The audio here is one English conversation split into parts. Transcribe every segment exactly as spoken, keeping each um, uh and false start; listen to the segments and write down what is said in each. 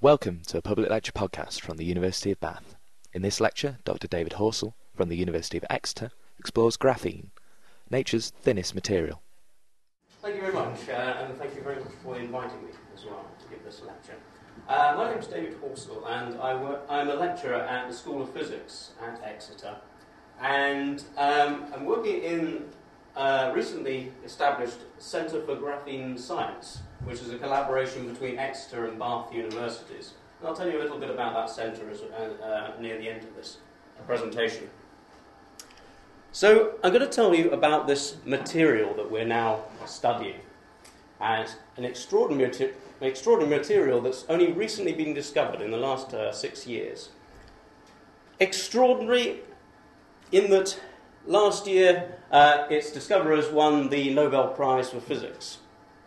Welcome to a public lecture podcast from the University of Bath. In this lecture, Doctor David Horsell from the University of Exeter explores graphene, nature's thinnest material. Thank you very much, uh, and thank you very much for inviting me as well to give this lecture. Uh, my name is David Horsell, and I work, I'm a lecturer at the School of Physics at Exeter, and um, I'm working in a recently established Centre for Graphene Science, which is a collaboration between Exeter and Bath universities. And I'll tell you a little bit about that centre as, uh, uh, near the end of this presentation. So I'm going to tell you about this material that we're now studying, and an extraordinary, an extraordinary material that's only recently been discovered in the last uh, six years. Extraordinary in that last year uh, its discoverers won the Nobel Prize for Physics.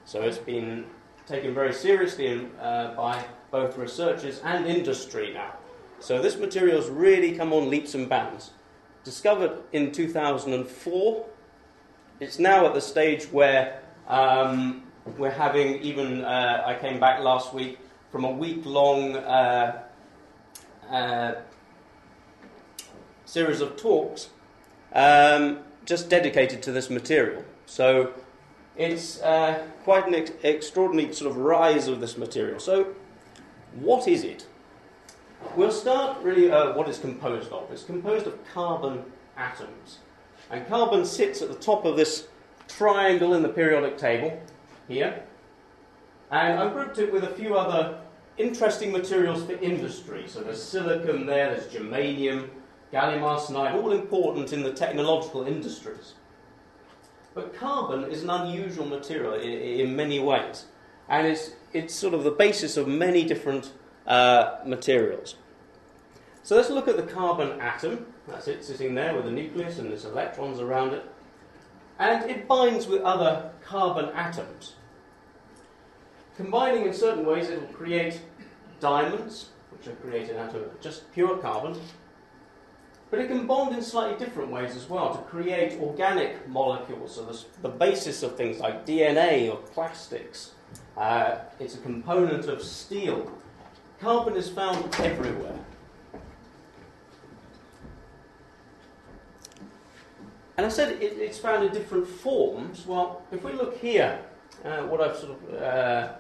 So it's been taken very seriously uh, by both researchers and industry now. So this material's really come on leaps and bounds. Discovered in two thousand four, it's now at the stage where um, we're having even, uh, I came back last week from a week-long uh, uh, series of talks um, just dedicated to this material. So it's uh, quite an ex- extraordinary sort of rise of this material. So, what is it? We'll start really uh, what it's composed of. It's composed of carbon atoms. And carbon sits at the top of this triangle in the periodic table here. And I've grouped it with a few other interesting materials for industry. So there's silicon there, there's germanium, gallium arsenide, all important in the technological industries. But carbon is an unusual material in, in many ways, and it's, it's sort of the basis of many different uh, materials. So let's look at the carbon atom. That's it, sitting there with the nucleus and its electrons around it. And it binds with other carbon atoms. Combining in certain ways, it will create diamonds, which are created out of just pure carbon. But it can bond in slightly different ways as well to create organic molecules, so the basis of things like D N A or plastics. Uh, it's a component of steel. Carbon is found everywhere. And I said it, it's found in different forms. Well, if we look here, uh, what I've sort of uh,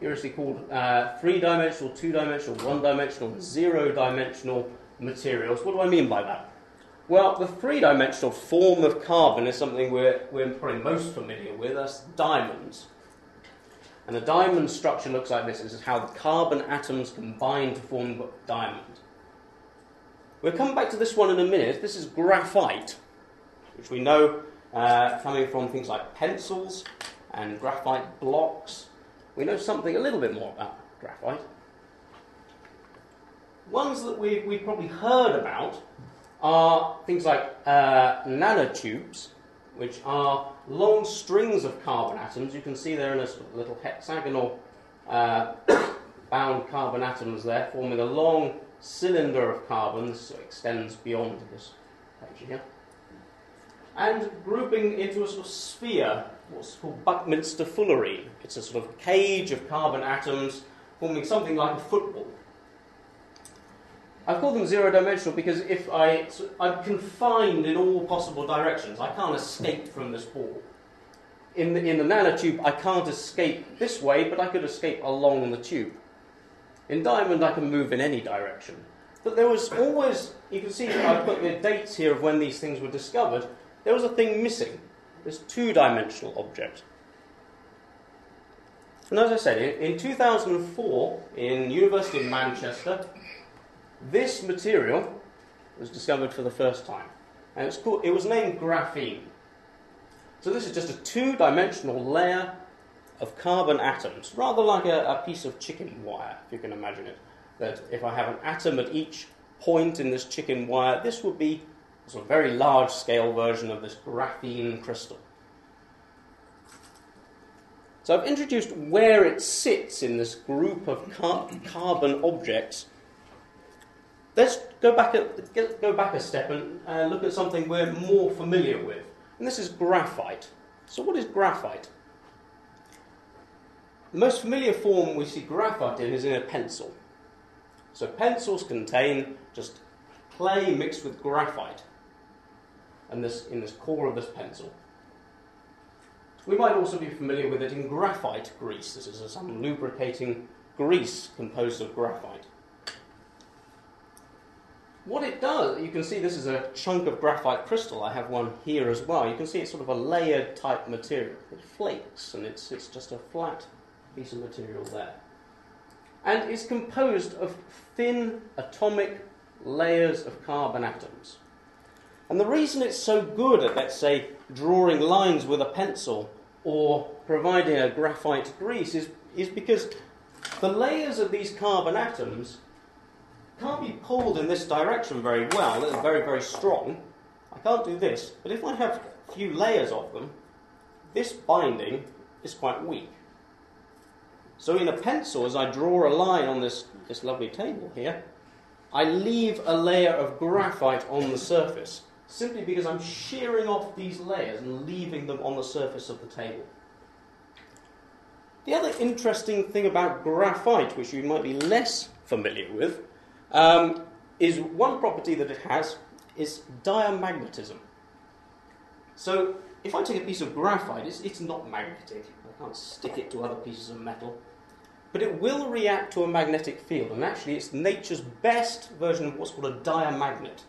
curiously called uh, three-dimensional, two-dimensional, one-dimensional, zero-dimensional materials. What do I mean by that? Well, the three-dimensional form of carbon is something we're, we're probably most familiar with. That's diamonds. And the diamond structure looks like this. This is how the carbon atoms combine to form a diamond. We'll come back to this one in a minute. This is graphite, which we know uh, coming from things like pencils and graphite blocks. We know something a little bit more about graphite. Ones that we, we've probably heard about are things like uh, nanotubes, which are long strings of carbon atoms. You can see they're in a sort of little hexagonal uh, bound carbon atoms there, forming a long cylinder of carbon. This extends beyond this page here. And grouping into a sort of sphere, what's called buckminsterfullerene. It's a sort of cage of carbon atoms forming something like a football. I've called them zero-dimensional because if I, I'm confined in all possible directions. I can't escape from this ball. In the, in the nanotube, I can't escape this way, but I could escape along the tube. In diamond, I can move in any direction. But there was always, you can see I've put the dates here of when these things were discovered, there was a thing missing, this two-dimensional object. And as I said, in, in two thousand four, in University of Manchester, this material was discovered for the first time, and it's called, it was named graphene. So this is just a two-dimensional layer of carbon atoms, rather like a, a piece of chicken wire, if you can imagine it. That if I have an atom at each point in this chicken wire, this would be a sort of very large-scale version of this graphene crystal. So I've introduced where it sits in this group of car- carbon objects. Let's go back a, go back a step and uh, look at something we're more familiar with. And this is graphite. So what is graphite? The most familiar form we see graphite in is in a pencil. So pencils contain just clay mixed with graphite and this, in this core of this pencil. We might also be familiar with it in graphite grease. This is some lubricating grease composed of graphite. What it does, you can see this is a chunk of graphite crystal. I have one here as well. You can see it's sort of a layered type material. It flakes and it's, it's just a flat piece of material there. And it's composed of thin atomic layers of carbon atoms. And the reason it's so good at, let's say, drawing lines with a pencil or providing a graphite grease is, is because the layers of these carbon atoms can't be pulled in this direction very well. They're very, very strong. I can't do this, but if I have a few layers of them, this binding is quite weak. So in a pencil, as I draw a line on this, this lovely table here, I leave a layer of graphite on the surface, simply because I'm shearing off these layers and leaving them on the surface of the table. The other interesting thing about graphite, which you might be less familiar with, Um, is one property that it has is diamagnetism. So if I take a piece of graphite, it's, it's not magnetic. I can't stick it to other pieces of metal. But it will react to a magnetic field, and actually it's nature's best version of what's called a diamagnet.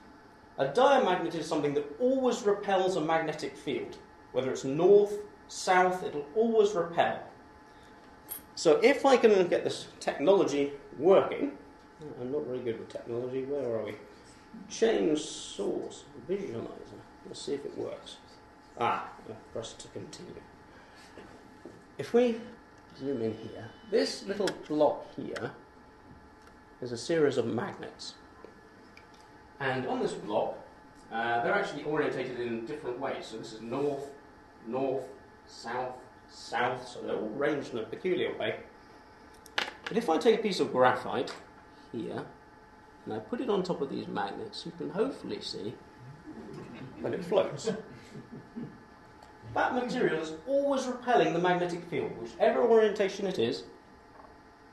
A diamagnet is something that always repels a magnetic field. Whether it's north, south, it'll always repel. So if I can get this technology working... I'm not very good with technology. Where are we? Change source visualizer. Let's see if it works. Ah, press to continue. If we zoom in here, this little block here is a series of magnets. And on this block, uh, they're actually orientated in different ways. So this is north, north, south, south. So they're all ranged in a peculiar way. But if I take a piece of graphite here, and I put it on top of these magnets, you can hopefully see when it floats. That material is always repelling the magnetic field, whichever orientation it is,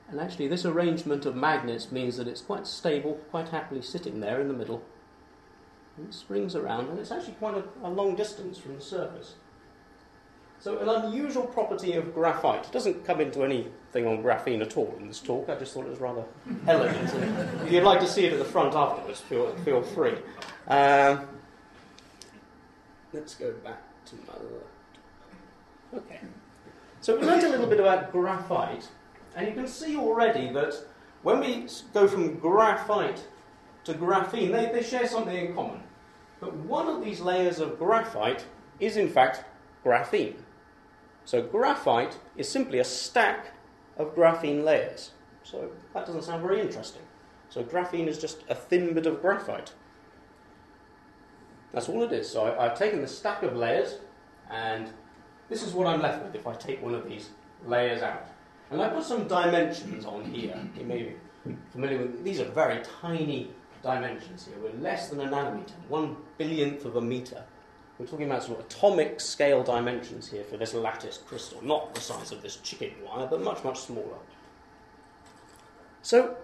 and actually this arrangement of magnets means that it's quite stable, quite happily sitting there in the middle. And it springs around, and it's actually quite a, a long distance from the surface. So an unusual property of graphite. It doesn't come into anything on graphene at all in this talk. I just thought it was rather elegant. And if you'd like to see it at the front afterwards, feel, feel free. Um, let's go back to my... Okay. So we learned a little bit about graphite. And you can see already that when we go from graphite to graphene, they, they share something in common. But one of these layers of graphite is, in fact, graphene. So graphite is simply a stack of graphene layers. So that doesn't sound very interesting. So graphene is just a thin bit of graphite. That's all it is. So I've taken the stack of layers, and this is what I'm left with if I take one of these layers out. And I put some dimensions on here. You may be familiar with these are very tiny dimensions here. We're less than a nanometer, one billionth of a meter. We're talking about sort of atomic scale dimensions here for this lattice crystal, not the size of this chicken wire, but much, much smaller. So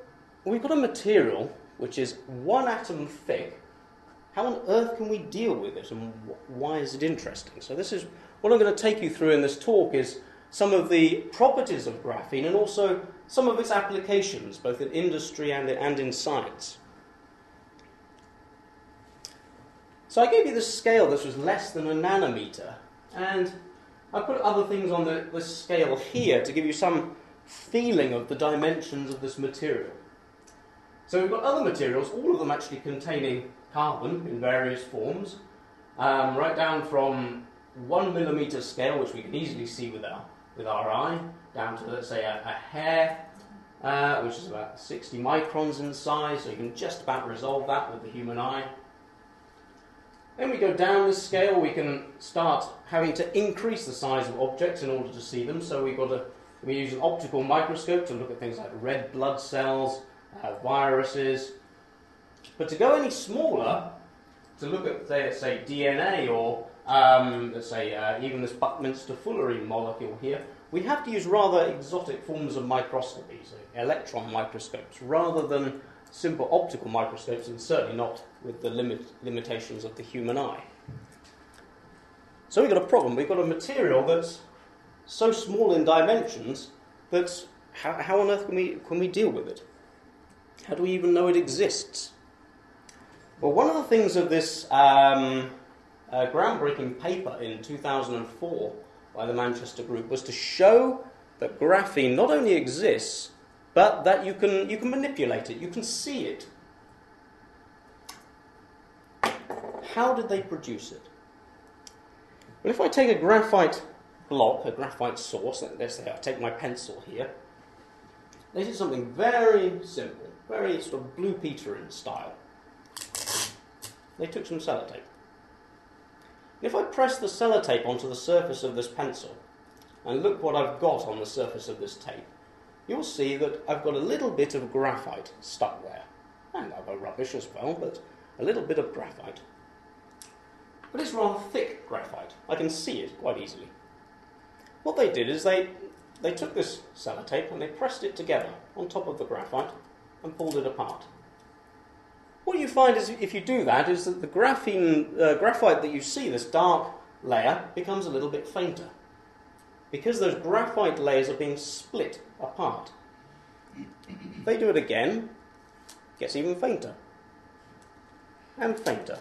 we've got a material which is one atom thick. How on earth can we deal with it, and why is it interesting? So this is what I'm going to take you through in this talk is some of the properties of graphene and also some of its applications, both in industry and in science. So I gave you this scale. This was less than a nanometer, and I put other things on the, the scale here to give you some feeling of the dimensions of this material. So we've got other materials, all of them actually containing carbon in various forms, um, right down from one millimeter scale, which we can easily see with our, with our eye, down to, let's say, a, a hair, uh, which is about sixty microns in size, so you can just about resolve that with the human eye. Then we go down this scale, we can start having to increase the size of objects in order to see them. So we've got to, we use an optical microscope to look at things like red blood cells, uh, viruses. But to go any smaller, to look at, say, say D N A or um, let's say uh, even this buckminsterfullerene molecule here, we have to use rather exotic forms of microscopy, so electron microscopes, rather than simple optical microscopes, and certainly not with the limit, limitations of the human eye. So we've got a problem. We've got a material that's so small in dimensions that how, how on earth can we, can we deal with it? How do we even know it exists? Well, one of the things of this um, uh, groundbreaking paper in two thousand four by the Manchester group was to show that graphene not only exists, but that you can, you can manipulate it, you can see it. How did they produce it? Well, if I take a graphite block, a graphite source, let's say I take my pencil here, they did something very simple, very sort of Blue Peter in style. They took some sellotape. If I press the sellotape onto the surface of this pencil, and look what I've got on the surface of this tape, you'll see that I've got a little bit of graphite stuck there. And other rubbish as well, but a little bit of graphite. But it's rather thick graphite. I can see it quite easily. What they did is they, they took this sellotape and they pressed it together on top of the graphite and pulled it apart. What you find is, if you do that, is that the graphene, uh, graphite that you see, this dark layer, becomes a little bit fainter, because those graphite layers are being split apart. If they do it again, it gets even fainter, and fainter.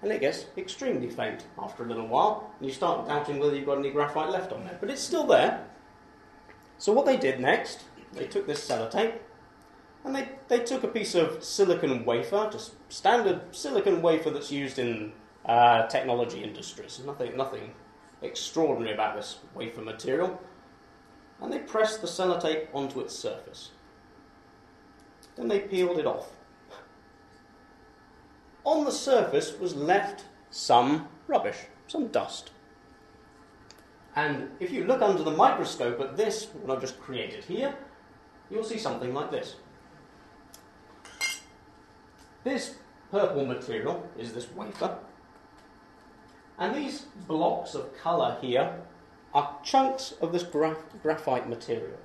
And it gets extremely faint after a little while, and you start doubting whether you've got any graphite left on there. But it's still there. So what they did next, they took this sellotape, and they, they took a piece of silicon wafer, just standard silicon wafer that's used in uh, technology industries, nothing, nothing extraordinary about this wafer material, and they pressed the sellotape onto its surface. Then they peeled it off. On the surface was left some rubbish, some dust. And if you look under the microscope at this, what I've just created here, you'll see something like this. This purple material is this wafer. And these blocks of colour here are chunks of this graph graphite material.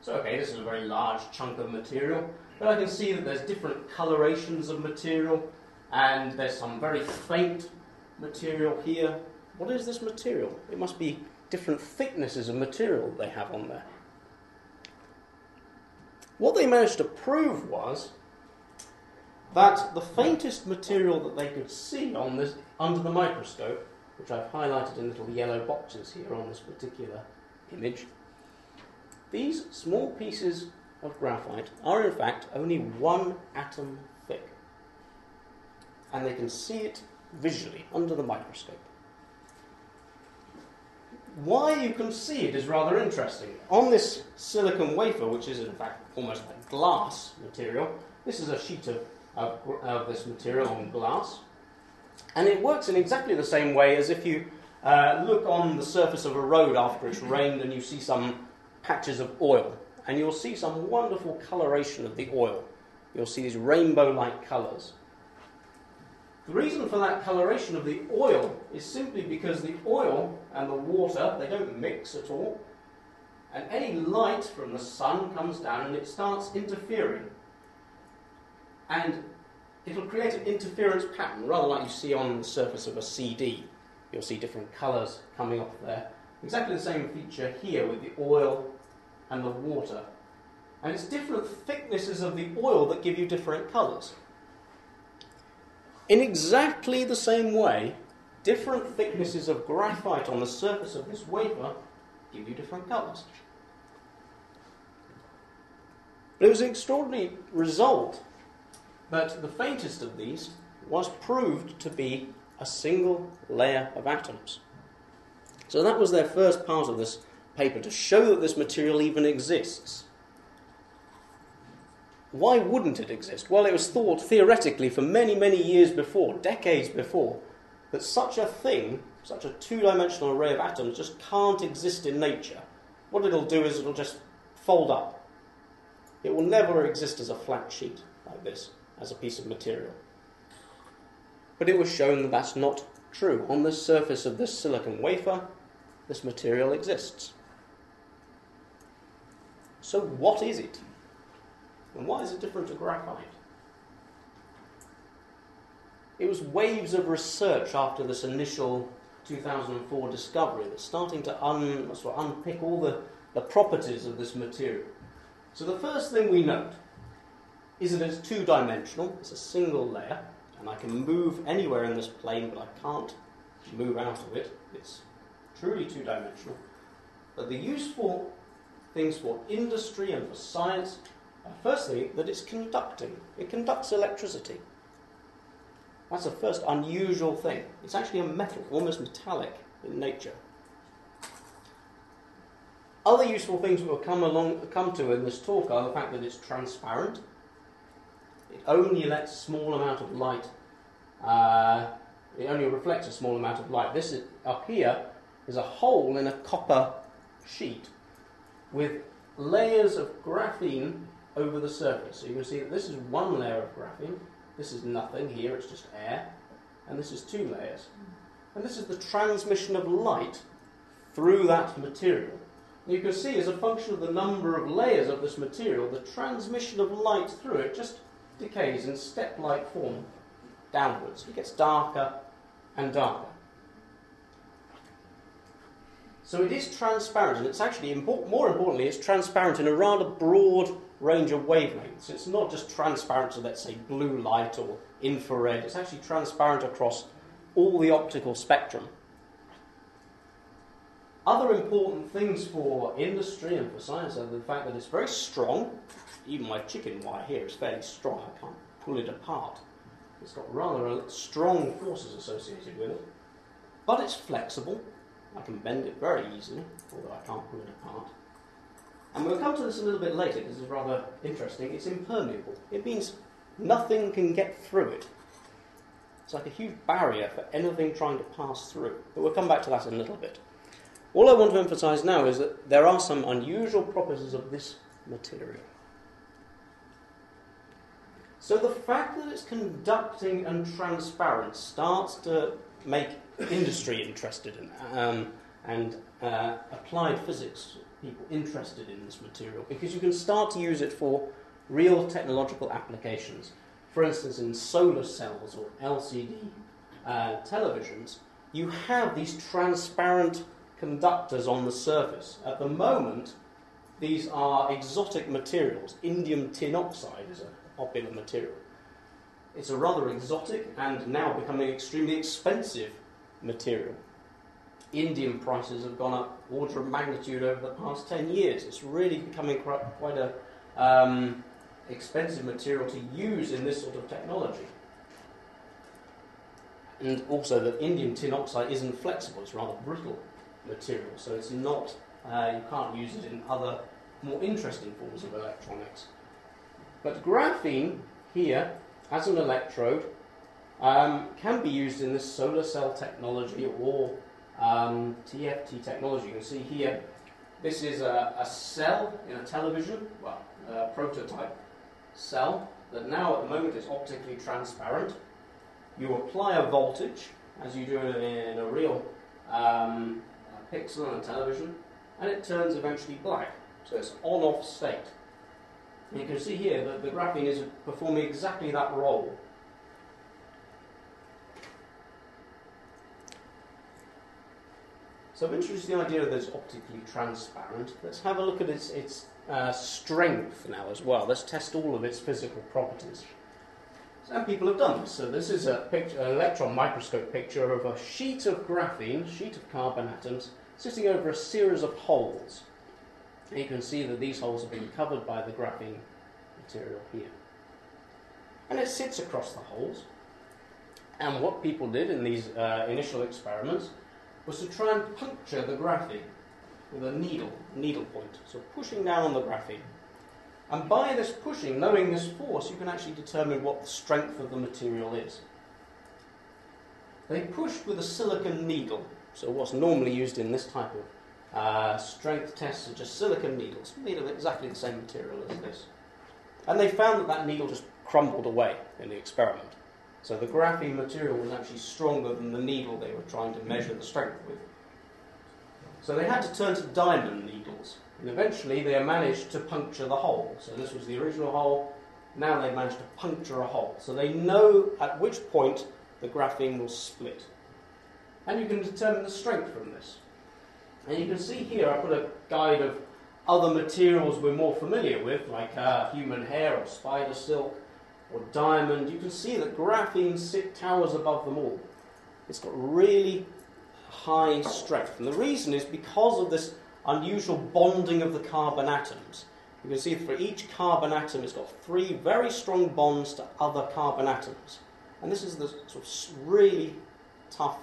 So, okay, this is a very large chunk of material, but I can see that there's different colorations of material, and there's some very faint material here. What is this material? It must be different thicknesses of material they have on there. What they managed to prove was that the faintest material that they could see on this, under the microscope, which I've highlighted in little yellow boxes here on this particular image, these small pieces of graphite are in fact only one atom thick. And they can see it visually under the microscope. Why you can see it is rather interesting. On this silicon wafer, which is in fact almost like glass material, this is a sheet of Of, of this material on glass, and it works in exactly the same way as if you uh, look on the surface of a road after it's rained and you see some patches of oil, and you'll see some wonderful coloration of the oil. You'll see these rainbow-like colours. The reason for that coloration of the oil is simply because the oil and the water, they don't mix at all, and any light from the sun comes down and it starts interfering. And it'll create an interference pattern, rather like you see on the surface of a C D. You'll see different colours coming off there. Exactly the same feature here with the oil and the water. And it's different thicknesses of the oil that give you different colours. In exactly the same way, different thicknesses of graphite on the surface of this wafer give you different colours. But it was an extraordinary result. But the faintest of these was proved to be a single layer of atoms. So that was their first part of this paper, to show that this material even exists. Why wouldn't it exist? Well, it was thought theoretically for many, many years before, decades before, that such a thing, such a two-dimensional array of atoms, just can't exist in nature. What it'll do is it'll just fold up. It will never exist as a flat sheet like this, as a piece of material. But it was shown that that's not true. On the surface of this silicon wafer, this material exists. So what is it? And why is it different to graphite? It was waves of research after this initial two thousand four discovery that's starting to un, sort of unpick all the, the properties of this material. So the first thing we note is that it's two-dimensional, it's a single layer, and I can move anywhere in this plane, but I can't move out of it. It's truly two-dimensional. But the useful things for industry and for science are firstly that it's conducting. It conducts electricity. That's the first unusual thing. It's actually a metal, almost metallic in nature. Other useful things we'll come along, come to in this talk are the fact that it's transparent. It only lets a small amount of light. Uh, it only reflects a small amount of light. This is, up here is a hole in a copper sheet with layers of graphene over the surface. So you can see that this is one layer of graphene. This is nothing here, it's just air, and this is two layers. And this is the transmission of light through that material. And you can see, as a function of the number of layers of this material, the transmission of light through it just decays in step-like form downwards. It gets darker and darker. So it is transparent, and it's actually, import- more importantly, it's transparent in a rather broad range of wavelengths. It's not just transparent to, let's say, blue light or infrared. It's actually transparent across all the optical spectrum. Other important things for industry and for science are the fact that it's very strong. Even my chicken wire here is fairly strong. I can't pull it apart. It's got rather strong forces associated with it. But it's flexible. I can bend it very easily, although I can't pull it apart. And we'll come to this a little bit later, because it's rather interesting. It's impermeable. It means nothing can get through it. It's like a huge barrier for anything trying to pass through. But we'll come back to that in a little bit. All I want to emphasise now is that there are some unusual properties of this material. So the fact that it's conducting and transparent starts to make industry interested in um, and uh, applied physics people interested in this material, because you can start to use it for real technological applications. For instance, in solar cells or L C D uh, televisions, you have these transparent conductors on the surface. At the moment, these are exotic materials. Indium tin oxide is a popular material. It's a rather exotic and now becoming extremely expensive material. Indium prices have gone up order of magnitude over the past ten years. It's really becoming quite a um, expensive material to use in this sort of technology. And also that indium tin oxide isn't flexible, it's rather brittle material, so it's not, uh, you can't use it in other more interesting forms of electronics. But graphene here, as an electrode, um, can be used in this solar cell technology or Um, T F T technology. You can see here, this is a, a cell in a television, well, a prototype cell that now at the moment is optically transparent. You apply a voltage, as you do in a, in a real um, a pixel on a television, and it turns eventually black. So it's on-off state. And you can see here that the graphene is performing exactly that role. So I've introduced the idea that it's optically transparent. Let's have a look at its, its uh, strength now as well. Let's test all of its physical properties. And people have done this. So this is a picture, an electron microscope picture of a sheet of graphene, sheet of carbon atoms, sitting over a series of holes. And you can see that these holes have been covered by the graphene material here. And it sits across the holes. And what people did in these uh, initial experiments was to try and puncture the graphene with a needle, needle point, so pushing down on the graphene. And by this pushing, knowing this force, you can actually determine what the strength of the material is. They pushed with a silicon needle, so what's normally used in this type of uh, strength tests are just silicon needles, made of exactly the same material as this. And they found that that needle just crumbled away in the experiment. So the graphene material was actually stronger than the needle they were trying to measure the strength with. So they had to turn to diamond needles, And eventually they managed to puncture the hole. So this was the original hole. Now they've managed to puncture a hole. So they know at which point the graphene will split. And you can determine the strength from this. And you can see here I've got a guide of other materials we're more familiar with, like uh, human hair or spider silk or diamond. You can see that graphene sit towers above them all. It's got really high strength. And the reason is because of this unusual bonding of the carbon atoms. You can see for each carbon atom it's got three very strong bonds to other carbon atoms. And this is the sort of really tough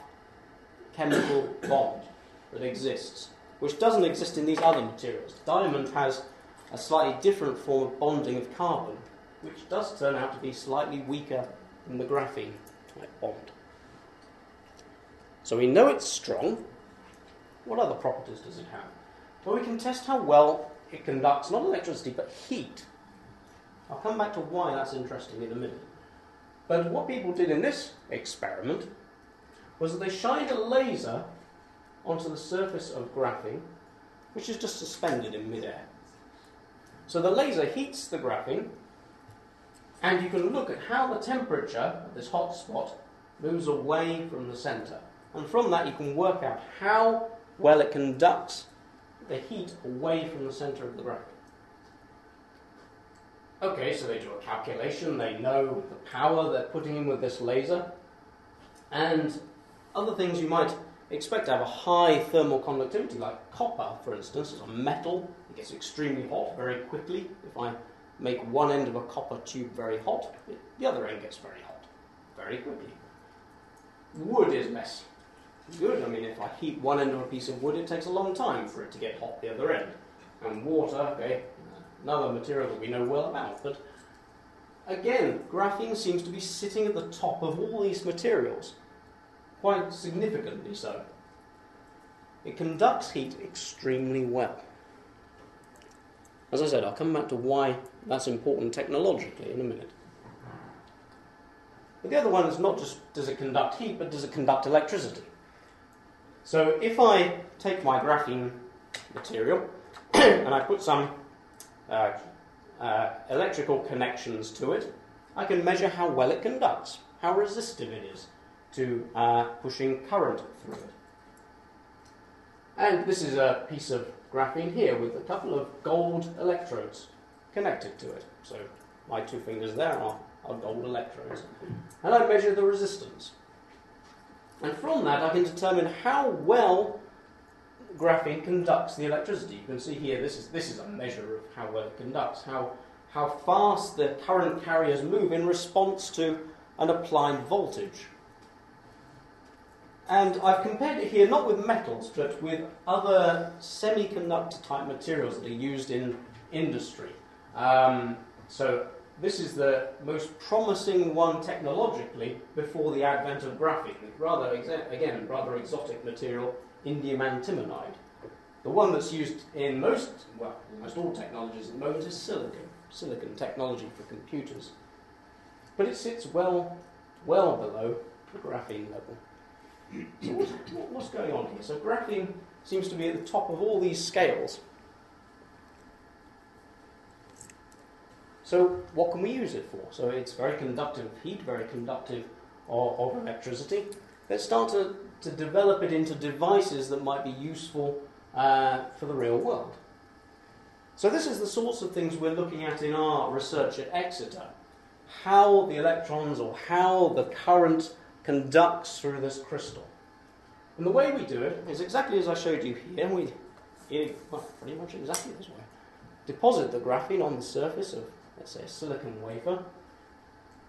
chemical bond that exists, which doesn't exist in these other materials. Diamond has a slightly different form of bonding of carbon, which does turn out to be slightly weaker than the graphene type bond. So we know it's strong. What other properties does it have? Well, we can test how well it conducts not electricity but heat. I'll come back to why that's interesting in a minute. But what people did in this experiment was that they shined a laser onto the surface of graphene, which is just suspended in midair. So the laser heats the graphene, and you can look at how the temperature of this hot spot moves away from the centre. And from that you can work out how well it conducts the heat away from the centre of the graphene. Okay, so they do a calculation, they know the power they're putting in with this laser, and other things you might expect to have a high thermal conductivity, like copper, for instance, is a metal. It gets extremely hot very quickly. If I make one end of a copper tube very hot, it, the other end gets very hot very quickly. Wood is less good. I mean, if I heat one end of a piece of wood, it takes a long time for it to get hot the other end. And water, okay, another material that we know well about. But again, graphene seems to be sitting at the top of all these materials. Quite significantly so. It conducts heat extremely well. As I said, I'll come back to why that's important technologically in a minute. But the other one is not just does it conduct heat, but does it conduct electricity? So if I take my graphene material and I put some uh, uh, electrical connections to it, I can measure how well it conducts, how resistive it is to uh, pushing current through it. And this is a piece of graphene here with a couple of gold electrodes connected to it. So my two fingers there are, are gold electrodes. And I measure the resistance. And from that I can determine how well graphene conducts the electricity. You can see here this is, this is a measure of how well it conducts, how, how fast the current carriers move in response to an applied voltage. And I've compared it here not with metals, but with other semiconductor-type materials that are used in industry. Um, so this is the most promising one technologically before the advent of graphene. Rather, again, rather exotic material, indium antimonide. The one that's used in most, well, almost all technologies at the moment is silicon. Silicon technology for computers. But it sits well, well below the graphene level. So what's, what's going on here? So graphene seems to be at the top of all these scales. So what can we use it for? So it's very conductive of heat, very conductive of, of electricity. Let's start to, to develop it into devices that might be useful uh, for the real world. So this is the sorts of things we're looking at in our research at Exeter. How the electrons or how the current conducts through this crystal. And the way we do it is exactly as I showed you here. We, in, well, pretty much exactly this way. Deposit the graphene on the surface of, let's say, a silicon wafer.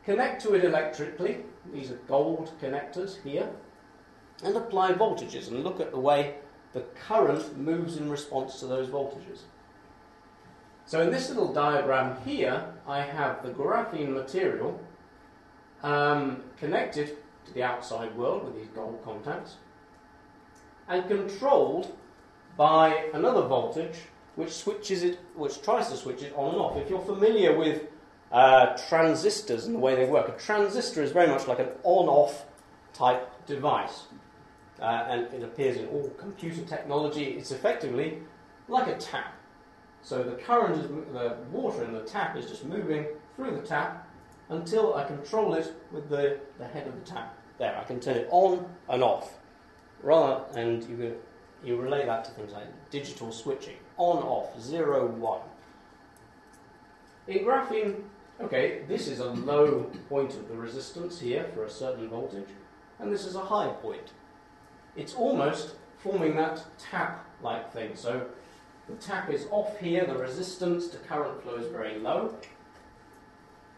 Connect to it electrically. These are gold connectors here. And apply voltages and look at the way the current moves in response to those voltages. So in this little diagram here, I have the graphene material um, connected to the outside world with these gold contacts, and controlled by another voltage which switches it, which tries to switch it on and off. If you're familiar with uh, transistors and the way they work, a transistor is very much like an on-off type device, uh, and it appears in all computer technology. It's effectively like a tap. So the current, is, the water in the tap is just moving through the tap until I control it with the, the head of the tap. There, I can turn it on and off. Rather, and you, you relay that to things like digital switching. On, off, zero, one. In graphene, okay, this is a low point of the resistance here for a certain voltage, and this is a high point. It's almost forming that tap-like thing. So the tap is off here, the resistance to current flow is very low.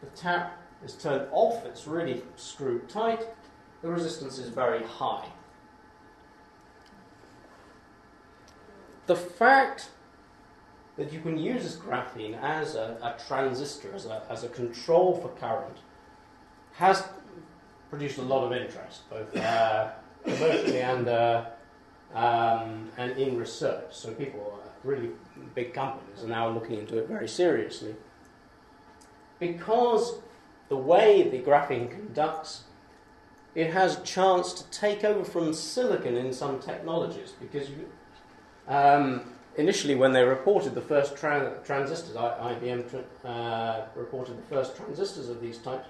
The tap is turned off, it's really screwed tight. The resistance is very high. The fact that you can use graphene as a, a transistor, as a, as a control for current, has produced a lot of interest, both uh, commercially and, uh, um, and in research. So people, really big companies, are now looking into it very seriously. Because the way the graphene conducts, it has a chance to take over from silicon in some technologies. Because you, um, initially, when they reported the first tra transistors, I B M tra uh, reported the first transistors of these types,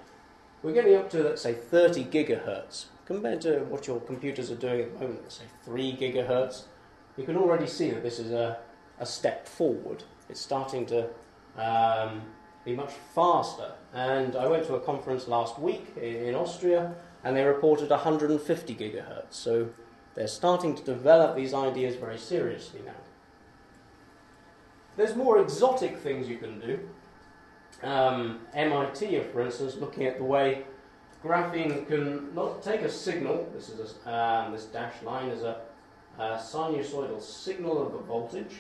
we're getting up to, let's say, thirty gigahertz. Compared to what your computers are doing at the moment, let's say three gigahertz, you can already see that this is a, a step forward. It's starting to um, be much faster. And I went to a conference last week in, in Austria, and they reported one hundred fifty gigahertz. So they're starting to develop these ideas very seriously now. There's more exotic things you can do. Um, M I T, for instance, looking at the way graphene can not take a signal. This is a, um, this dashed line is a, a sinusoidal signal of a voltage,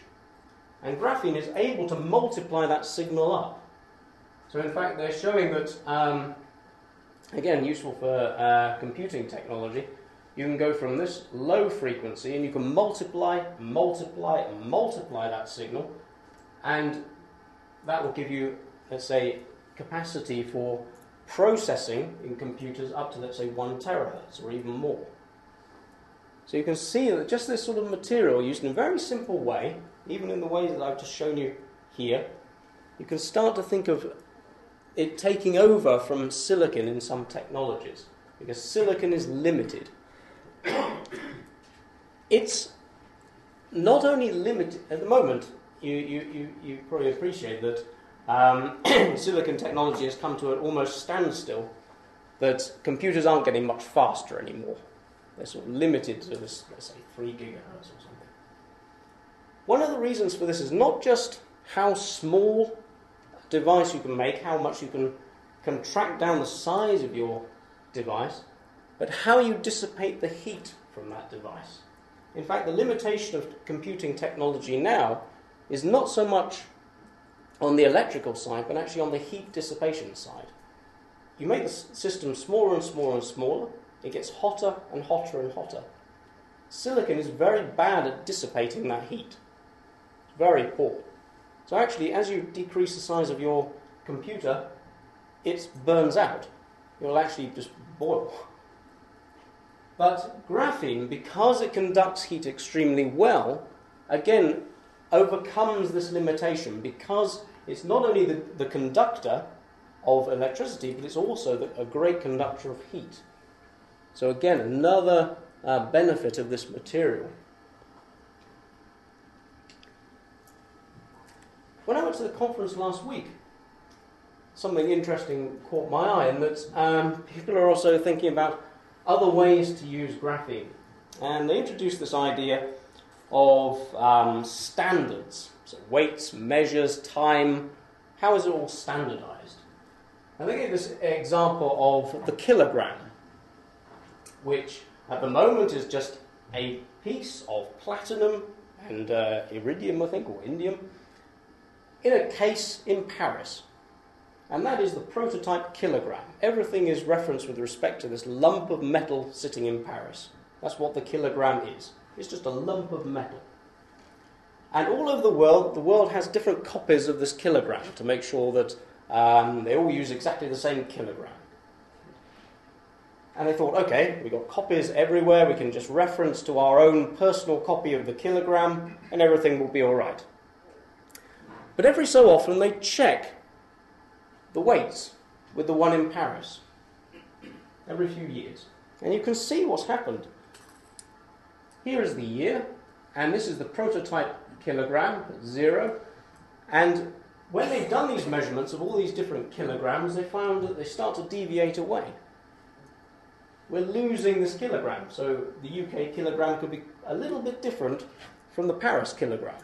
and graphene is able to multiply that signal up. So in fact, they're showing that, um, again, useful for uh, computing technology. You can go from this low frequency and you can multiply, multiply, multiply that signal, and that will give you, let's say, capacity for processing in computers up to, let's say, one terahertz or even more. So you can see that just this sort of material used in a very simple way, even in the ways that I've just shown you here, you can start to think of it taking over from silicon in some technologies, because silicon is limited. It's not only limited at the moment. You, you, you, you probably appreciate that um, silicon technology has come to an almost standstill, that computers aren't getting much faster anymore. They're sort of limited to this, let's say, three gigahertz or something. One of the reasons for this is not just how small a device you can make, how much you can contract down the size of your device, but how you dissipate the heat from that device. In fact, the limitation of computing technology now is not so much on the electrical side, but actually on the heat dissipation side. You make the system smaller and smaller and smaller, it gets hotter and hotter and hotter. Silicon is very bad at dissipating that heat. It's very poor. So actually, as you decrease the size of your computer, it burns out. It will actually just boil. But graphene, because it conducts heat extremely well, again, overcomes this limitation, because it's not only the, the conductor of electricity, but it's also the, a great conductor of heat. So again, another uh, benefit of this material. When I went to the conference last week, something interesting caught my eye, and that um, people are also thinking about other ways to use graphene. And they introduced this idea of um, standards. So weights, measures, time, how is it all standardized? And they gave this example of the kilogram, which at the moment is just a piece of platinum and uh, iridium, I think, or indium, in a case in Paris. And that is the prototype kilogram. Everything is referenced with respect to this lump of metal sitting in Paris. That's what the kilogram is. It's just a lump of metal. And all over the world, the world has different copies of this kilogram to make sure that um, they all use exactly the same kilogram. And they thought, okay, we've got copies everywhere, we can just reference to our own personal copy of the kilogram, and everything will be all right. But every so often they check the weights with the one in Paris every few years. And you can see what's happened. Here is the year, and this is the prototype kilogram, zero. And when they've done these measurements of all these different kilograms, they found that they start to deviate away. We're losing this kilogram, so the U K kilogram could be a little bit different from the Paris kilogram.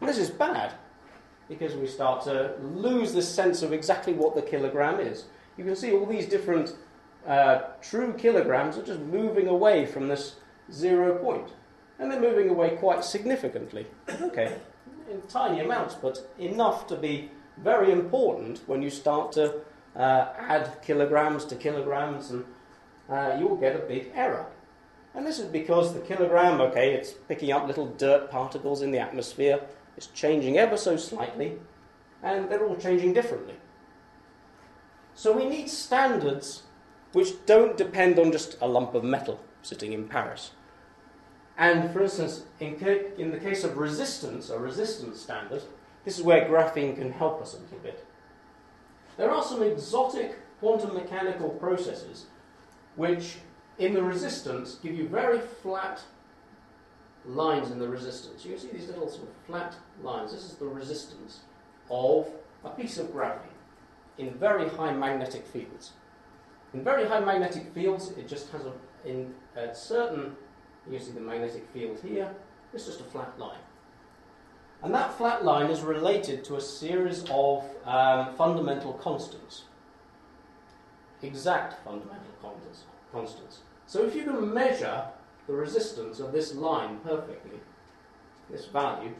And this is bad, because we start to lose the sense of exactly what the kilogram is. You can see all these different uh, true kilograms are just moving away from this zero point. And they're moving away quite significantly. Okay, in tiny amounts, but enough to be very important when you start to uh, add kilograms to kilograms, and uh, you'll get a big error. And this is because the kilogram, okay, it's picking up little dirt particles in the atmosphere. It's changing ever so slightly, and they're all changing differently. So we need standards which don't depend on just a lump of metal sitting in Paris. And for instance, in, ca in the case of resistance, a resistance standard, this is where graphene can help us a little bit. There are some exotic quantum mechanical processes which, in the resistance, give you very flat lines in the resistance. You can see these little sort of flat lines. This is the resistance of a piece of graphene in very high magnetic fields. In very high magnetic fields, it just has a, in a certain, you see the magnetic field here, it's just a flat line. And that flat line is related to a series of um, fundamental constants. Exact fundamental constants. constants. So if you can measure the resistance of this line perfectly, this value,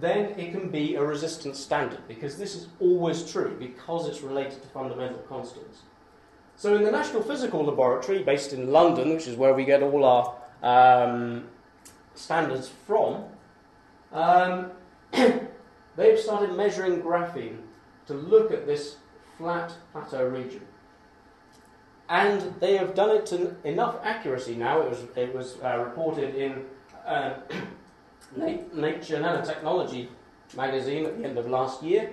then it can be a resistance standard, because this is always true, because it's related to fundamental constants. So in the National Physical Laboratory, based in London, which is where we get all our um, standards from, um, they've started measuring graphene to look at this flat plateau region. And they have done it to enough accuracy now. It was, it was uh, reported in uh, Nature Nanotechnology magazine at the end of last year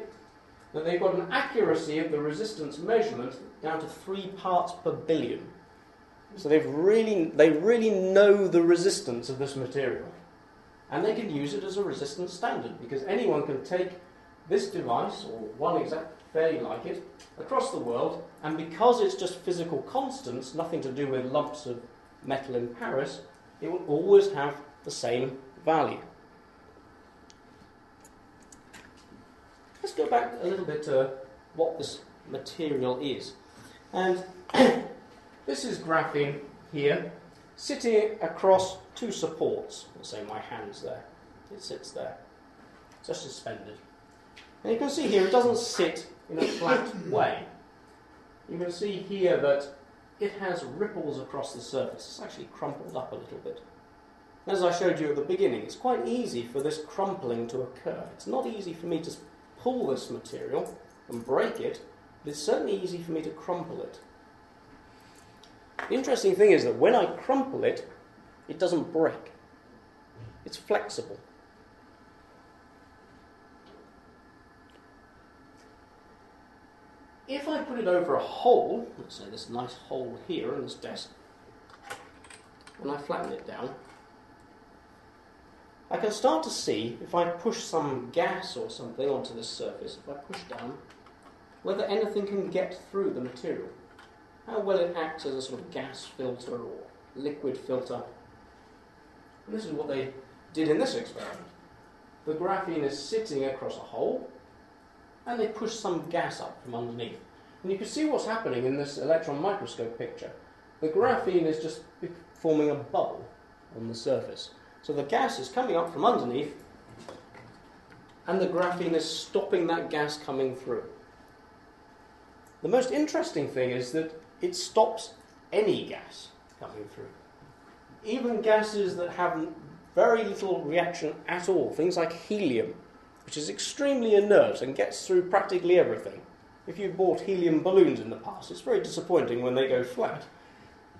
that they've got an accuracy of the resistance measurement down to three parts per billion. So they've really, they really know the resistance of this material. And they can use it as a resistance standard, because anyone can take this device, or one exact fairly like it, across the world, and because it's just physical constants, nothing to do with lumps of metal in Paris, it will always have the same value. Let's go back a little bit to what this material is. And this is graphene here, sitting across two supports. Let's say my hand's there. It sits there. It's just suspended. And you can see here, it doesn't sit in a flat way. You can see here that it has ripples across the surface. It's actually crumpled up a little bit. As I showed you at the beginning, it's quite easy for this crumpling to occur. It's not easy for me to pull this material and break it, but it's certainly easy for me to crumple it. The interesting thing is that when I crumple it, it doesn't break. It's flexible. If I put it over a hole, let's say this nice hole here on this desk, and I flatten it down, I can start to see, if I push some gas or something onto this surface, if I push down, whether anything can get through the material. How well it acts as a sort of gas filter or liquid filter. And this is what they did in this experiment. The graphene is sitting across a hole, and they push some gas up from underneath. And you can see what's happening in this electron microscope picture. The graphene is just forming a bubble on the surface. So the gas is coming up from underneath, and the graphene is stopping that gas coming through. The most interesting thing is that it stops any gas coming through. Even gases that have very little reaction at all, things like helium, which is extremely inert and gets through practically everything. If you've bought helium balloons in the past, it's very disappointing when they go flat.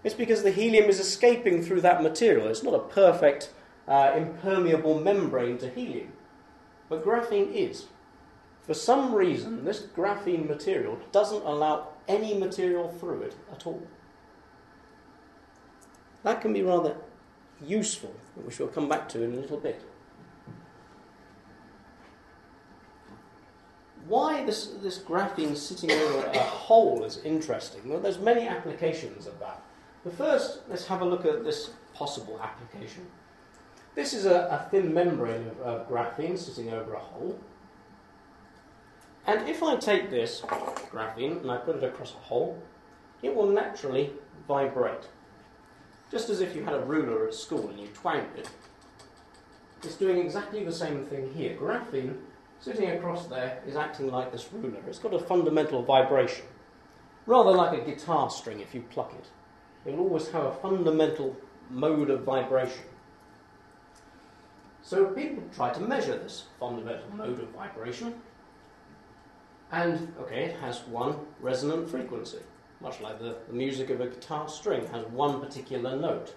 It's because the helium is escaping through that material. It's not a perfect uh, impermeable membrane to helium, but graphene is. For some reason, this graphene material doesn't allow any material through it at all. That can be rather useful, which we'll come back to in a little bit. Why this, this graphene sitting over a hole is interesting. Well, there's many applications of that. The first, let's have a look at this possible application. This is a, a thin membrane of, of graphene sitting over a hole. And if I take this graphene and I put it across a hole, it will naturally vibrate. Just as if you had a ruler at school and you twanged it. It's doing exactly the same thing here. Graphene sitting across there is acting like this ruler. It's got a fundamental vibration. Rather like a guitar string if you pluck it. It will always have a fundamental mode of vibration. So people try to measure this fundamental mode of vibration. And, okay, it has one resonant frequency. Much like the, the music of a guitar string has one particular note.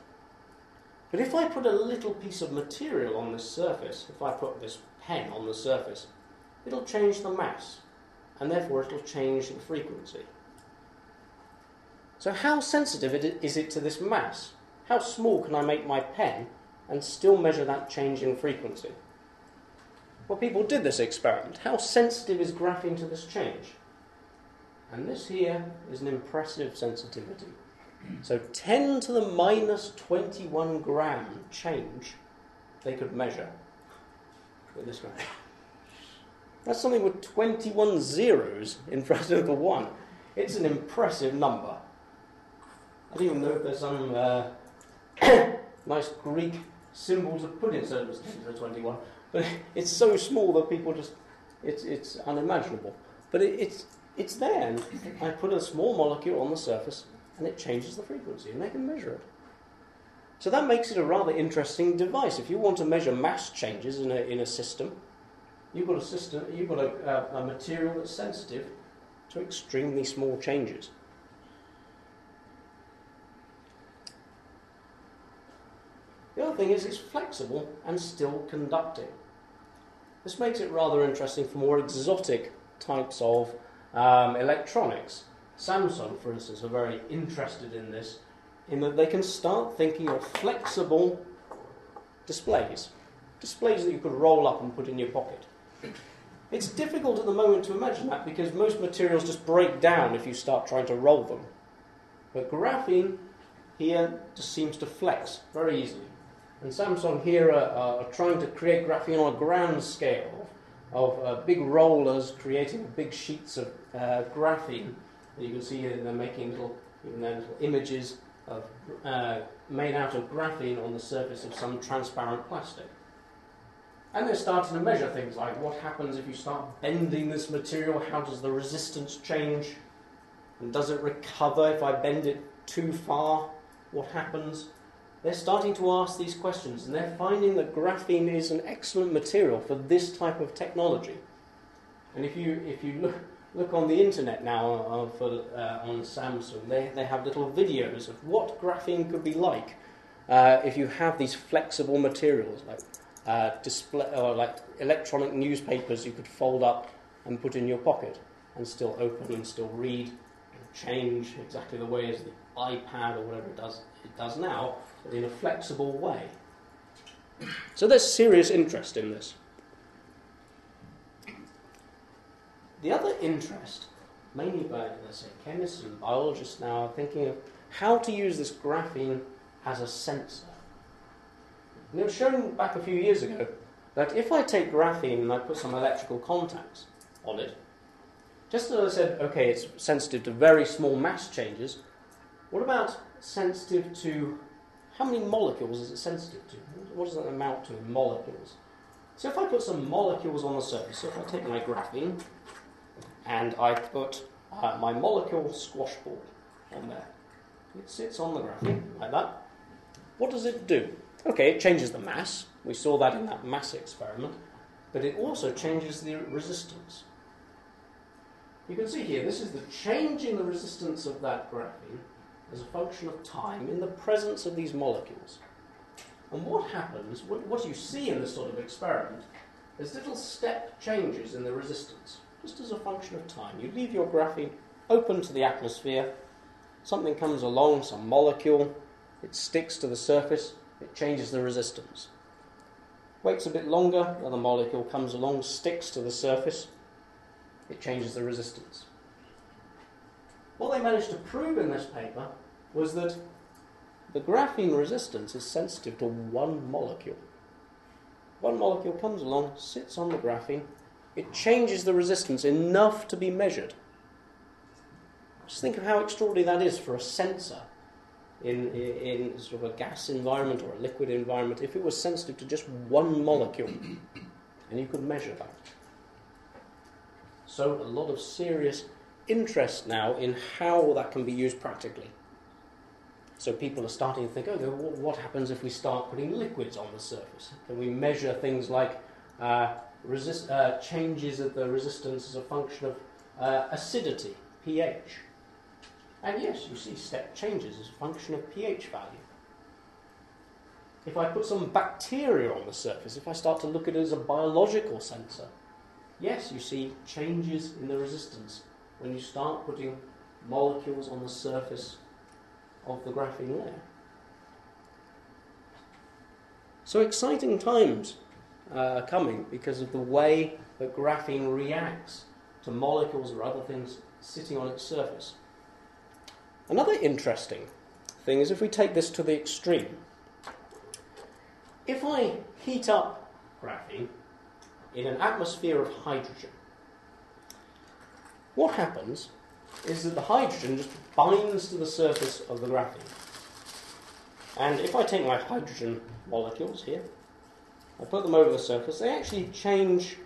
But if I put a little piece of material on this surface, if I put this pen on the surface, it'll change the mass, and therefore it'll change the frequency. So how sensitive it, is it to this mass? How small can I make my pen and still measure that change in frequency? Well, people did this experiment. How sensitive is graphene to this change? And this here is an impressive sensitivity. So ten to the minus twenty-one gram change they could measure with this one. That's something with twenty-one zeros in front of the one. It's an impressive number. I don't even know if there's some uh, nice Greek symbol to put in, so it was ten to the twenty-one. But it's so small that people just, it's, it's unimaginable. But it, it's... It's there, and I put a small molecule on the surface and it changes the frequency and they can measure it. So that makes it a rather interesting device. If you want to measure mass changes in a, in a system, you've got a system, you've got a, a, a material that's sensitive to extremely small changes. The other thing is it's flexible and still conducting. This makes it rather interesting for more exotic types of Um, electronics. Samsung, for instance, are very interested in this, in that they can start thinking of flexible displays. Displays that you could roll up and put in your pocket. It's difficult at the moment to imagine that because most materials just break down if you start trying to roll them. But graphene here just seems to flex very easily. And Samsung here are, are trying to create graphene on a grand scale, of uh, big rollers creating big sheets of uh, graphene. And you can see here they're making little, even their little images of, uh, made out of graphene on the surface of some transparent plastic. And they're starting to measure things like what happens if you start bending this material, how does the resistance change, and does it recover if I bend it too far, what happens? They're starting to ask these questions, and they're finding that graphene is an excellent material for this type of technology. And if you if you look look on the internet now on, for, uh, on Samsung, they they have little videos of what graphene could be like uh, if you have these flexible materials, like uh, display or like electronic newspapers you could fold up and put in your pocket, and still open and still read, and change exactly the way as the iPad or whatever it does it does now. In a flexible way. So there's serious interest in this. The other interest, mainly by, let's say, chemists and biologists now, are thinking of how to use this graphene as a sensor. And it was shown back a few years ago that if I take graphene and I put some electrical contacts on it, just as I said, okay, it's sensitive to very small mass changes, what about sensitive to... How many molecules is it sensitive to? What does that amount to in molecules? So if I put some molecules on the surface, so if I take my graphene and I put uh, my molecule squash ball on there, it sits on the graphene like that. What does it do? Okay, it changes the mass. We saw that in that mass experiment. But it also changes the resistance. You can see here, this is the change in the resistance of that graphene as a function of time in the presence of these molecules. And what happens, what you see in this sort of experiment, there's little step changes in the resistance, just as a function of time. You leave your graphene open to the atmosphere, something comes along, some molecule, it sticks to the surface, it changes the resistance. Waits a bit longer, another molecule comes along, sticks to the surface, it changes the resistance. What they managed to prove in this paper was that the graphene resistance is sensitive to one molecule. One molecule comes along, sits on the graphene, it changes the resistance enough to be measured. Just think of how extraordinary that is for a sensor in, in, in sort of a gas environment or a liquid environment, if it was sensitive to just one molecule, and you could measure that. So a lot of serious interest now in how that can be used practically. So people are starting to think, oh, what happens if we start putting liquids on the surface? Can we measure things like uh, resist, uh, changes of the resistance as a function of uh, acidity, pH? And yes, you see step changes as a function of pH value. If I put some bacteria on the surface, if I start to look at it as a biological sensor, yes, you see changes in the resistance when you start putting molecules on the surface of the graphene layer. So exciting times are uh, coming because of the way that graphene reacts to molecules or other things sitting on its surface. Another interesting thing is if we take this to the extreme. If I heat up graphene in an atmosphere of hydrogen, what happens is that the hydrogen just binds to the surface of the graphene. And if I take my hydrogen molecules here, I put them over the surface, they actually change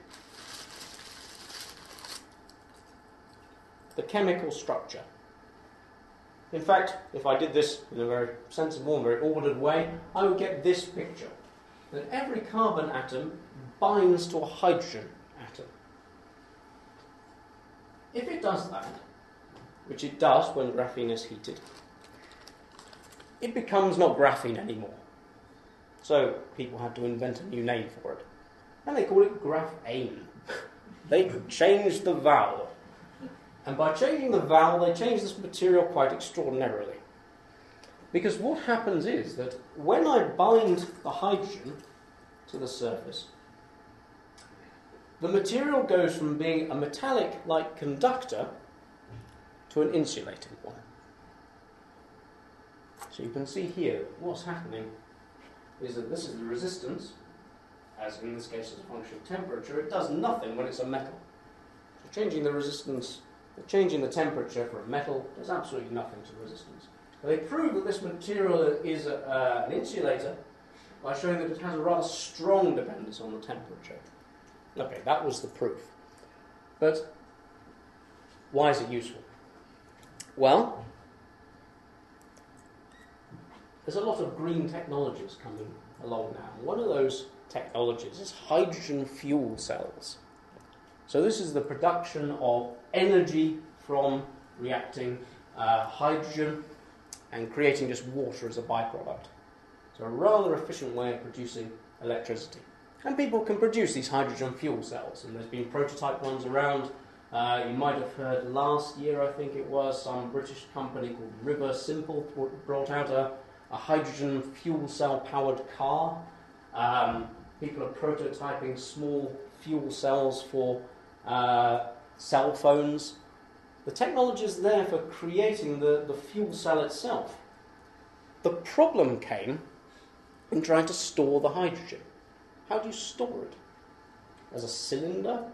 the chemical structure. In fact, if I did this in a very sensible and very ordered way, I would get this picture, that every carbon atom binds to a hydrogen atom. If it does that, which it does when graphene is heated, it becomes not graphene anymore. So people had to invent a new name for it. And they called it graphane. They changed the vowel. And by changing the vowel, they changed this material quite extraordinarily. Because what happens is that when I bind the hydrogen to the surface, the material goes from being a metallic-like conductor to an insulating one. So you can see here what's happening is that this is the resistance, as in this case as a function of temperature. It does nothing when it's a metal. So changing the resistance, changing the temperature for a metal does absolutely nothing to the resistance. Now they prove that this material is a, uh, an insulator by showing that it has a rather strong dependence on the temperature. Okay, that was the proof. But why is it useful? Well, there's a lot of green technologies coming along now. One of those technologies is hydrogen fuel cells. So this is the production of energy from reacting uh, hydrogen and creating just water as a byproduct. So a rather efficient way of producing electricity. And people can produce these hydrogen fuel cells, and there's been prototype ones around. Uh, you might have heard last year, I think it was, some British company called River Simple brought out a, a hydrogen fuel cell powered car. Um, people are prototyping small fuel cells for uh, cell phones. The technology is there for creating the, the fuel cell itself. The problem came in trying to store the hydrogen. How do you store it? As a cylinder?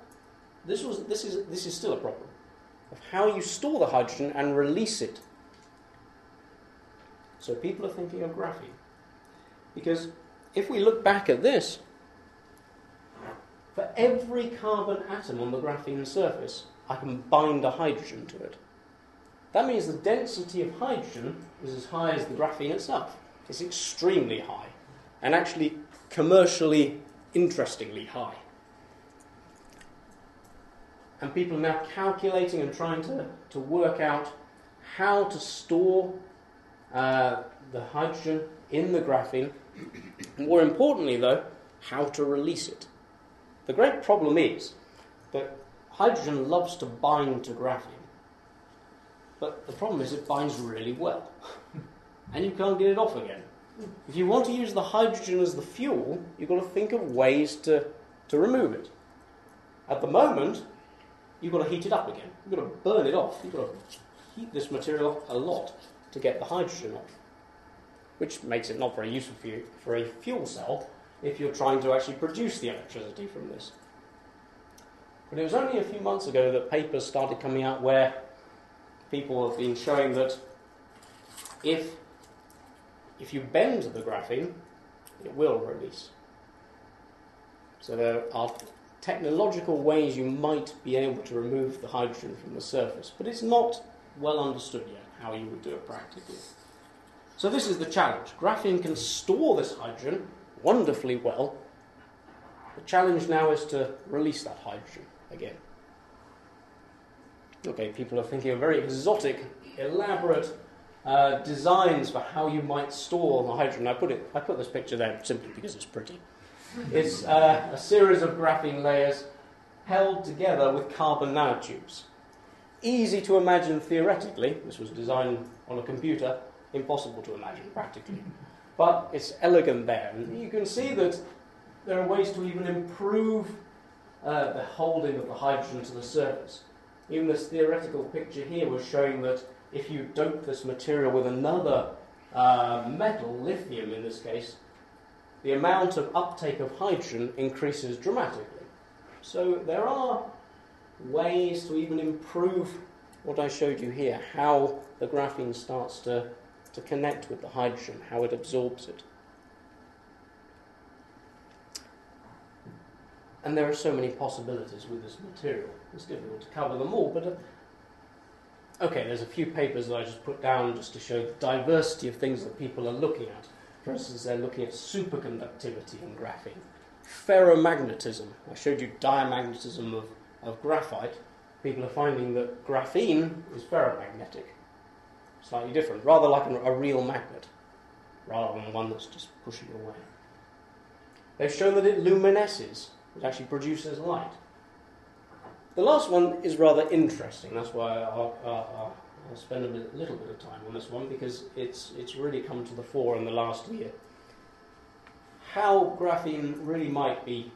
This was, this is, this is still a problem of how you store the hydrogen and release it. So people are thinking of graphene. Because if we look back at this, for every carbon atom on the graphene surface, I can bind a hydrogen to it. That means the density of hydrogen is as high as the graphene itself. It's extremely high, and actually commercially interestingly high. And people are now calculating and trying to, to work out how to store uh, the hydrogen in the graphene. More importantly, though, how to release it. The great problem is that hydrogen loves to bind to graphene, but the problem is it binds really well, and you can't get it off again. If you want to use the hydrogen as the fuel, you've got to think of ways to, to remove it. At the moment, you've got to heat it up again. You've got to burn it off. You've got to heat this material up a lot to get the hydrogen off, which makes it not very useful for you for a fuel cell if you're trying to actually produce the electricity from this. But it was only a few months ago that papers started coming out where people have been showing that if, if you bend the graphene, it will release. So there are technological ways you might be able to remove the hydrogen from the surface, but it's not well understood yet how you would do it practically. So this is the challenge. Graphene can store this hydrogen wonderfully well. The challenge now is to release that hydrogen again. Okay, people are thinking of very exotic, elaborate uh, designs for how you might store the hydrogen. I put it, I put this picture there simply because it's pretty. It's uh, a series of graphene layers held together with carbon nanotubes. Easy to imagine theoretically. This was designed on a computer. Impossible to imagine practically. But it's elegant there. And you can see that there are ways to even improve uh, the holding of the hydrogen to the surface. Even this theoretical picture here was showing that if you dope this material with another uh, metal, lithium in this case, the amount of uptake of hydrogen increases dramatically. So there are ways to even improve what I showed you here, how the graphene starts to, to connect with the hydrogen, how it absorbs it. And there are so many possibilities with this material. It's difficult to cover them all, but uh, okay, there's a few papers that I just put down just to show the diversity of things that people are looking at. For instance, they're looking at superconductivity in graphene. Ferromagnetism. I showed you diamagnetism of, of graphite. People are finding that graphene is ferromagnetic. Slightly different, rather like a, a real magnet, rather than one that's just pushing away. They've shown that it luminesces. It actually produces light. The last one is rather interesting. That's why I'll, I'll, I'll spend a bit, little bit of time on this one, because it's, it's really come to the fore in the last year. How graphene really might be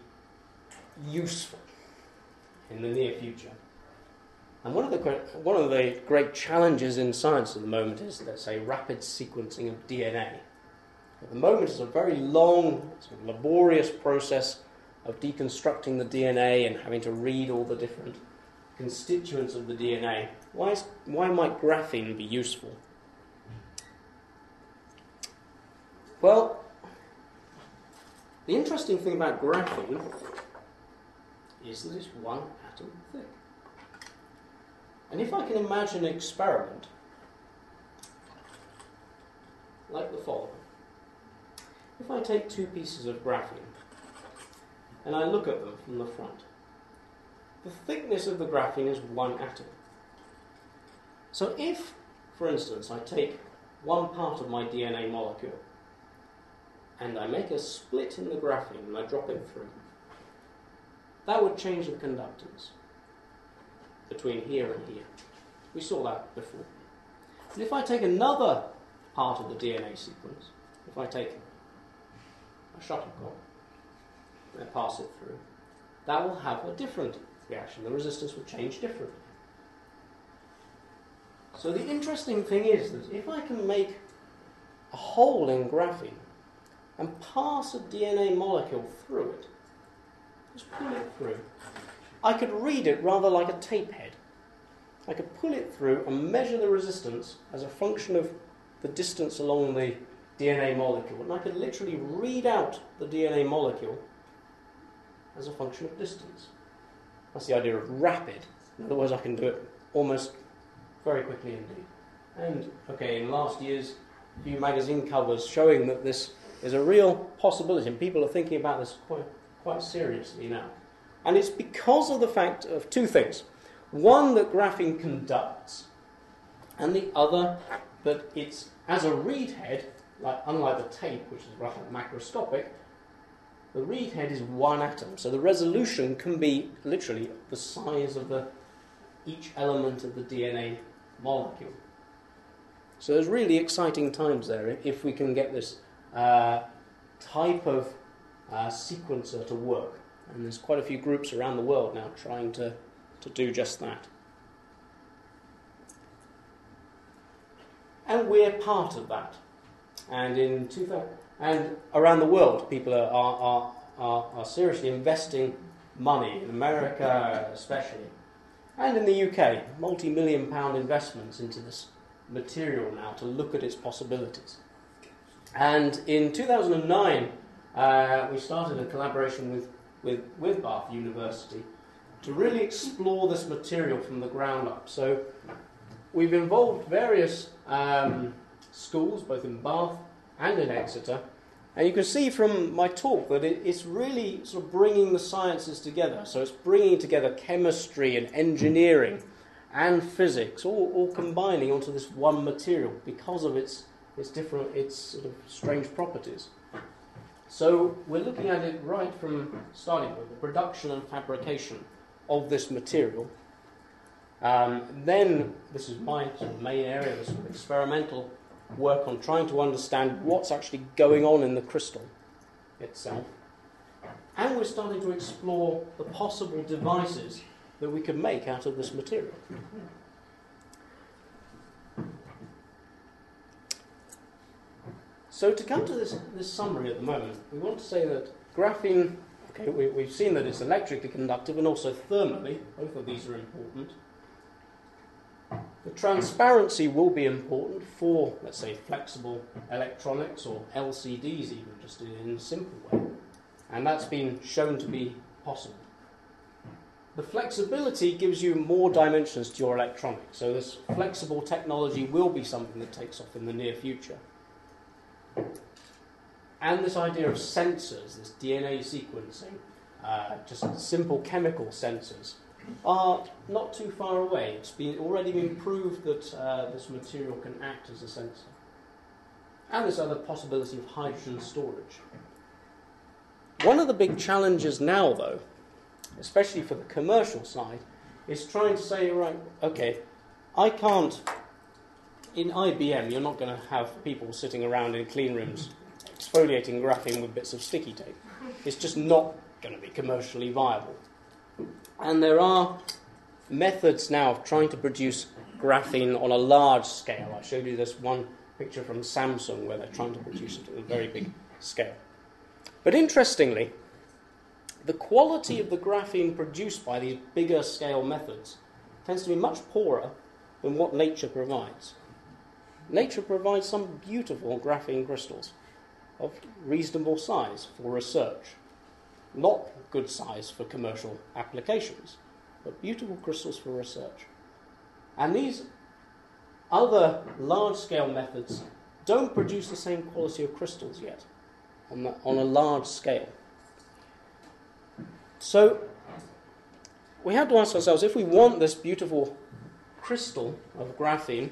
useful in the near future. And one of the, one of the great challenges in science at the moment is, let's say, rapid sequencing of D N A. At the moment, it's a very long, sort of laborious process of deconstructing the D N A and having to read all the different constituents of the D N A. Why, is, why might graphene be useful? Well, the interesting thing about graphene is that it's one atom thick. And if I can imagine an experiment like the following. If I take two pieces of graphene and I look at them from the front, the thickness of the graphene is one atom. So if, for instance, I take one part of my D N A molecule and I make a split in the graphene and I drop it through, that would change the conductance between here and here. We saw that before. And if I take another part of the D N A sequence, if I take a shuttlecock and pass it through, that will have a different reaction. The resistance will change differently. So the interesting thing is that if I can make a hole in graphene and pass a D N A molecule through it, just pull it through, I could read it rather like a tape head. I could pull it through and measure the resistance as a function of the distance along the D N A molecule. And I could literally read out the D N A molecule as a function of distance. That's the idea of rapid. In other words, I can do it almost very quickly indeed. And, okay, in last year's few magazine covers showing that this is a real possibility, and people are thinking about this quite, quite seriously now. And it's because of the fact of two things. One, that graphene conducts, and the other, that it's, as a reed head, like, unlike the tape, which is rather macroscopic, The reed head is one atom, so the resolution can be literally the size of the, each element of the D N A molecule. So there's really exciting times there if we can get this uh, type of uh, sequencer to work. And there's quite a few groups around the world now trying to, to do just that. And we're part of that. And in two thousand, and around the world, people are, are, are, are seriously investing money, in America especially. And in the U K, multi-million pound investments into this material now to look at its possibilities. And in two thousand nine, uh, we started a collaboration with, with, with Bath University to really explore this material from the ground up. So we've involved various um, schools, both in Bath and in Exeter. And you can see from my talk that it, it's really sort of bringing the sciences together. So it's bringing together chemistry and engineering and physics, all, all combining onto this one material because of its, its different, its sort of strange properties. So we're looking at it right from starting with the production and fabrication of this material. Um, then, this is my sort of main area, this sort of experimental work on trying to understand what's actually going on in the crystal itself. And we're starting to explore the possible devices that we could make out of this material. So to come to this, this summary at the moment, we want to say that graphene, okay, we, we've seen that it's electrically conductive and also thermally, both of these are important. The transparency will be important for, let's say, flexible electronics or L C Ds even, just in a simple way. And that's been shown to be possible. The flexibility gives you more dimensions to your electronics. So this flexible technology will be something that takes off in the near future. And this idea of sensors, this D N A sequencing, uh, just simple chemical sensors, are not too far away. It's been, already been proved that uh, this material can act as a sensor. And this other possibility of hydrogen storage. One of the big challenges now, though, especially for the commercial side, is trying to say, right, okay, I can't, in I B M, you're not going to have people sitting around in clean rooms exfoliating graphene with bits of sticky tape. It's just not going to be commercially viable. And there are methods now of trying to produce graphene on a large scale. I showed you this one picture from Samsung where they're trying to produce it at a very big scale. But interestingly, the quality of the graphene produced by these bigger scale methods tends to be much poorer than what nature provides. Nature provides some beautiful graphene crystals of reasonable size for research. Not good size for commercial applications, but beautiful crystals for research. And these other large-scale methods don't produce the same quality of crystals yet on, the, on a large scale. So we have to ask ourselves, if we want this beautiful crystal of graphene,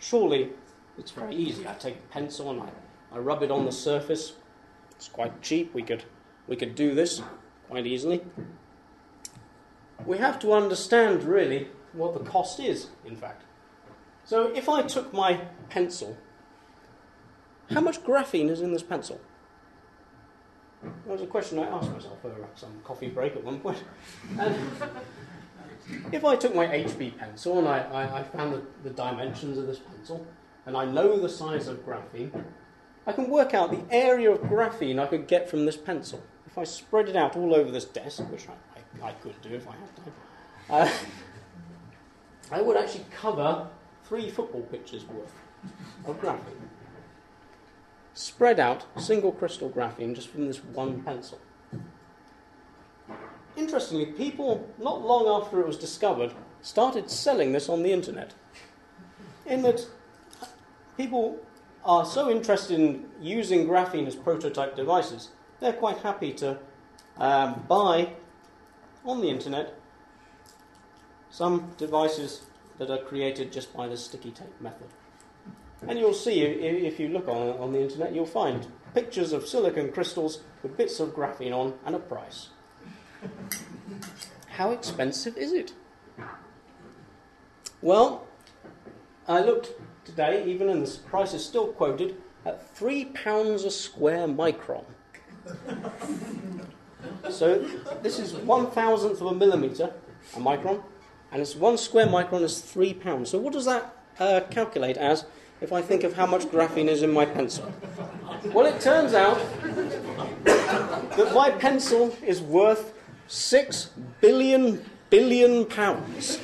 surely it's very easy. I take a pencil and I, I rub it on the surface. It's quite cheap. We could... We could do this quite easily. We have to understand, really, what the cost is, in fact. So if I took my pencil, how much graphene is in this pencil? That was a question I asked myself over some coffee break at one point. And if I took my H B pencil and I, I, I found the, the dimensions of this pencil, and I know the size of graphene, I can work out the area of graphene I could get from this pencil. If I spread it out all over this desk, which I, I, I could do if I had time, uh, I would actually cover three football pitches worth of graphene. Spread out single crystal graphene just from this one pencil. Interestingly, people, not long after it was discovered, started selling this on the internet. In that people are so interested in using graphene as prototype devices, they're quite happy to um, buy on the internet some devices that are created just by the sticky tape method. And you'll see, if you look on, on the internet, you'll find pictures of silicon crystals with bits of graphene on and a price. How expensive is it? Well, I looked today, even and the price is still quoted, at three pounds a square micron. So this is one thousandth of a millimetre, a micron, and it's one square micron is three pounds. So what does that uh, calculate as if I think of how much graphene is in my pencil? Well, it turns out that my pencil is worth six billion billion pounds.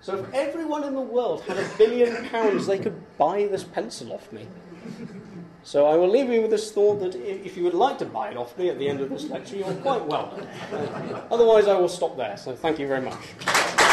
So if everyone in the world had a billion pounds, they could buy this pencil off me. So I will leave you with this thought that if you would like to buy it off me at the end of this lecture, you're quite welcome. Otherwise, I will stop there. So thank you very much.